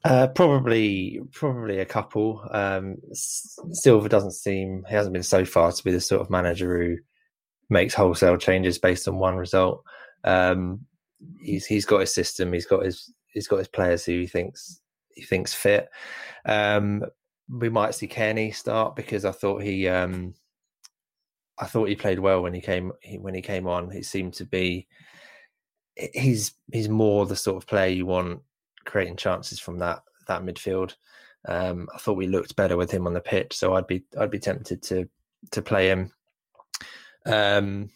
Uh, probably, probably a couple. Um, Silva doesn't seem, he hasn't been so far to be the sort of manager who makes wholesale changes based on one result. Um, he's he's got his system. He's got his he's got his players who he thinks he thinks fit. Um, we might see Cairney start because I thought he um, I thought he played well when he came he, when he came on. He seemed to be he's he's more the sort of player you want creating chances from that that midfield. Um, I thought we looked better with him on the pitch, so I'd be I'd be tempted to to play him. Um,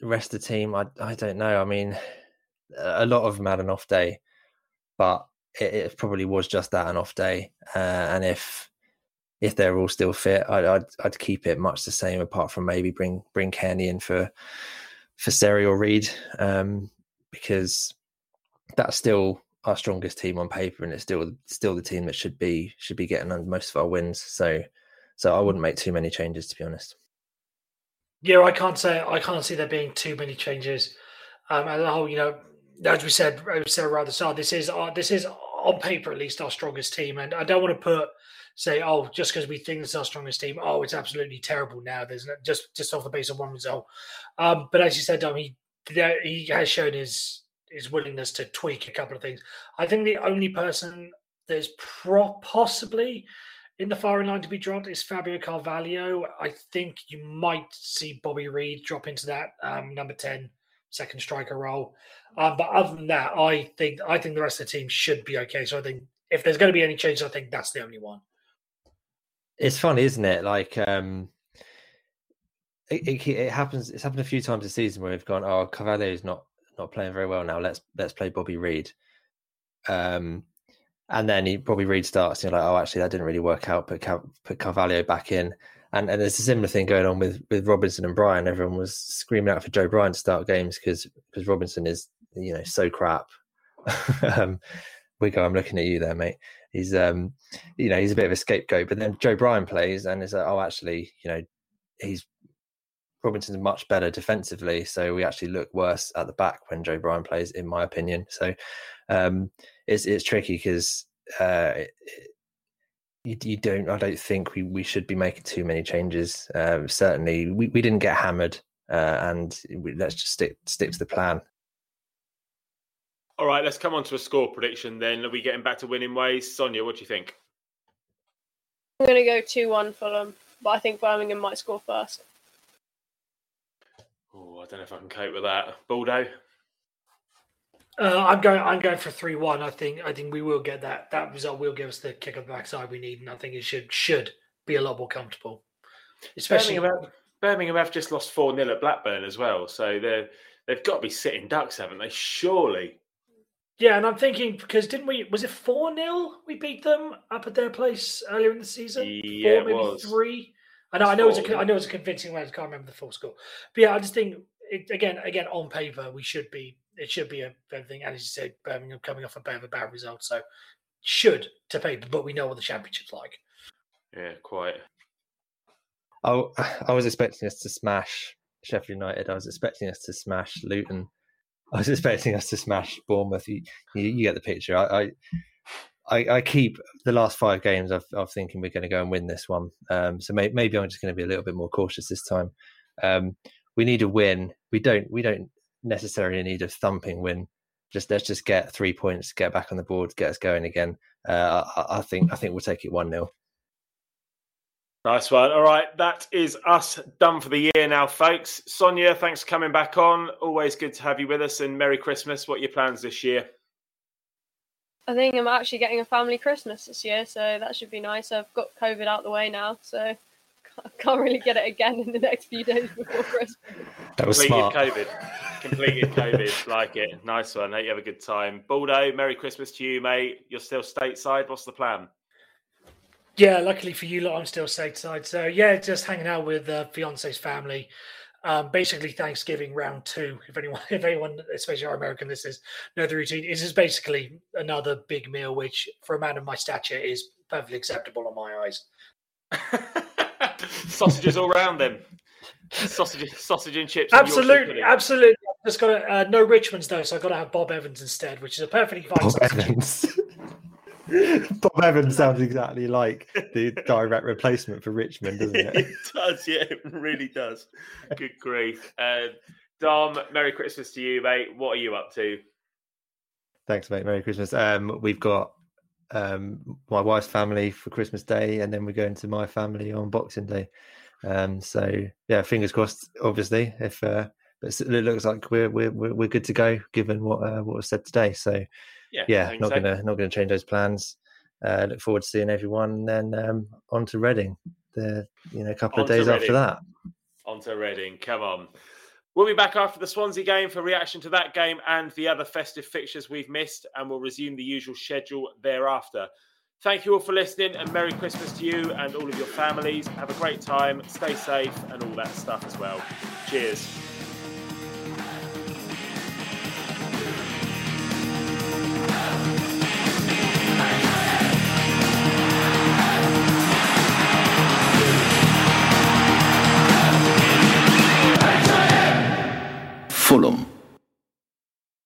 the rest of the team, I I don't know. I mean, a lot of them had an off day, but it, it probably was just that, an off day. Uh, and if if they're all still fit, I'd, I'd I'd keep it much the same, apart from maybe bring bring Cairney in for for Seri or Reid, um, because that's still our strongest team on paper, and it's still still the team that should be should be getting most of our wins. So so I wouldn't make too many changes, to be honest. Yeah, I can't say I can't see there being too many changes. Um, and the whole, you know, as we said, as we said around the start, this is our, this is on paper at least our strongest team, and I don't want to put say, oh, just because we think it's our strongest team, oh, it's absolutely terrible now. There's no, just just off the base of one result. Um, but as you said, Dom, he he has shown his his willingness to tweak a couple of things. I think the only person there's pro- possibly. in the firing line to be dropped is Fabio Carvalho. I think you might see Bobby Reid drop into that um, number ten second striker role. Um, but other than that, I think I think the rest of the team should be okay. So I think if there's going to be any changes, I think that's the only one. It's funny, isn't it? Like um, it, it, it happens. It's happened a few times this season where we've gone, "Oh, Carvalho's not not playing very well now. Let's let's play Bobby Reid." Um. And then he probably Reid starts, and you're like, oh, actually, that didn't really work out. Put, Car- put Carvalho back in. And and there's a similar thing going on with, with Robinson and Bryan. Everyone was screaming out for Joe Bryan to start games because Robinson is, you know, so crap. um, Wiggo, I'm looking at you there, mate. He's, um, you know, he's a bit of a scapegoat. But then Joe Bryan plays, and it's like, oh, actually, you know, he's Robinson's much better defensively. So we actually look worse at the back when Joe Bryan plays, in my opinion. So, um, It's it's tricky because uh, you, you don't. I don't think we, we should be making too many changes. Um, certainly, we, we didn't get hammered, uh, and we, let's just stick stick to the plan. All right, let's come on to a score prediction. Then are we getting back to winning ways? Sonia, what do you think? I'm going to go two one Fulham, but I think Birmingham might score first. Oh, I don't know if I can cope with that, Baldo. Uh, I'm going. I'm going for three one. I think. I think we will get that. That result will give us the kick on the backside we need, and I think it should should be a lot more comfortable. Especially Birmingham, Birmingham have just lost four nil at Blackburn as well, so they they've got to be sitting ducks, haven't they? Surely. Yeah, and I'm thinking because didn't we? Was it four nil? We beat them up at their place earlier in the season. Yeah, four, maybe it was. three. I know. I know. It was a, I know. It was a convincing win. I can't remember the full score. But yeah, I just think it, again. Again, on paper, we should be. It should be a bad thing. And as you said, Birmingham coming off a bit of a bad result. So should to paper, but we know what the championship's like. Yeah, quite. I, I was expecting us to smash Sheffield United. I was expecting us to smash Luton. I was expecting us to smash Bournemouth. You, you, you get the picture. I, I I keep the last five games I've, I'm thinking we're going to go and win this one. Um, so may, maybe I'm just going to be a little bit more cautious this time. Um, we need a win. We don't. We don't. necessarily need a thumping win. Just let's just get three points, get back on the board, get us going again. Uh, I, I think I think we'll take it one nil. Nice one. All right, that is us done for the year now, folks. Sonia, thanks for coming back on. Always good to have you with us, and Merry Christmas. What are your plans this year? I think I'm actually getting a family Christmas this year, so that should be nice. I've got COVID out the way now, so I can't really get it again in the next few days before Christmas. That was smart. Completed COVID. Completed COVID. Like it. Nice one. Hope you have a good time. Baldo, Merry Christmas to you, mate. You're still stateside. What's the plan? Yeah, luckily for you lot, I'm still stateside. So, yeah, just hanging out with uh, fiance's family. Um, basically, Thanksgiving round two. If anyone, if anyone, especially our American listeners, know the routine. This is basically another big meal, which for a man of my stature is perfectly acceptable in my eyes. Sausages all round, then. Sausage, sausage and chips. Absolutely, absolutely. Just got to, uh, no Richmonds though, so I've got to have Bob Evans instead, which is a perfectly fine. Bob Evans. Bob Evans sounds exactly like the direct replacement for Richmond, doesn't it? It does, yeah, it really does. Good grief. Uh, Dom, Merry Christmas to you, mate. What are you up to? Thanks, mate. Merry Christmas. Um, we've got um, my wife's family for Christmas Day, and then we're going to my family on Boxing Day. Um, so, yeah, fingers crossed, obviously. If uh, but it looks like we're we're we're good to go, given what uh, what was said today. So. Yeah, yeah not so. gonna not gonna change those plans. Uh, look forward to seeing everyone. And then um, on to Reading. The you know a couple on of days after that. On to Reading. Come on. We'll be back after the Swansea game for reaction to that game and the other festive fixtures we've missed, and we'll resume the usual schedule thereafter. Thank you all for listening, and Merry Christmas to you and all of your families. Have a great time. Stay safe and all that stuff as well. Cheers.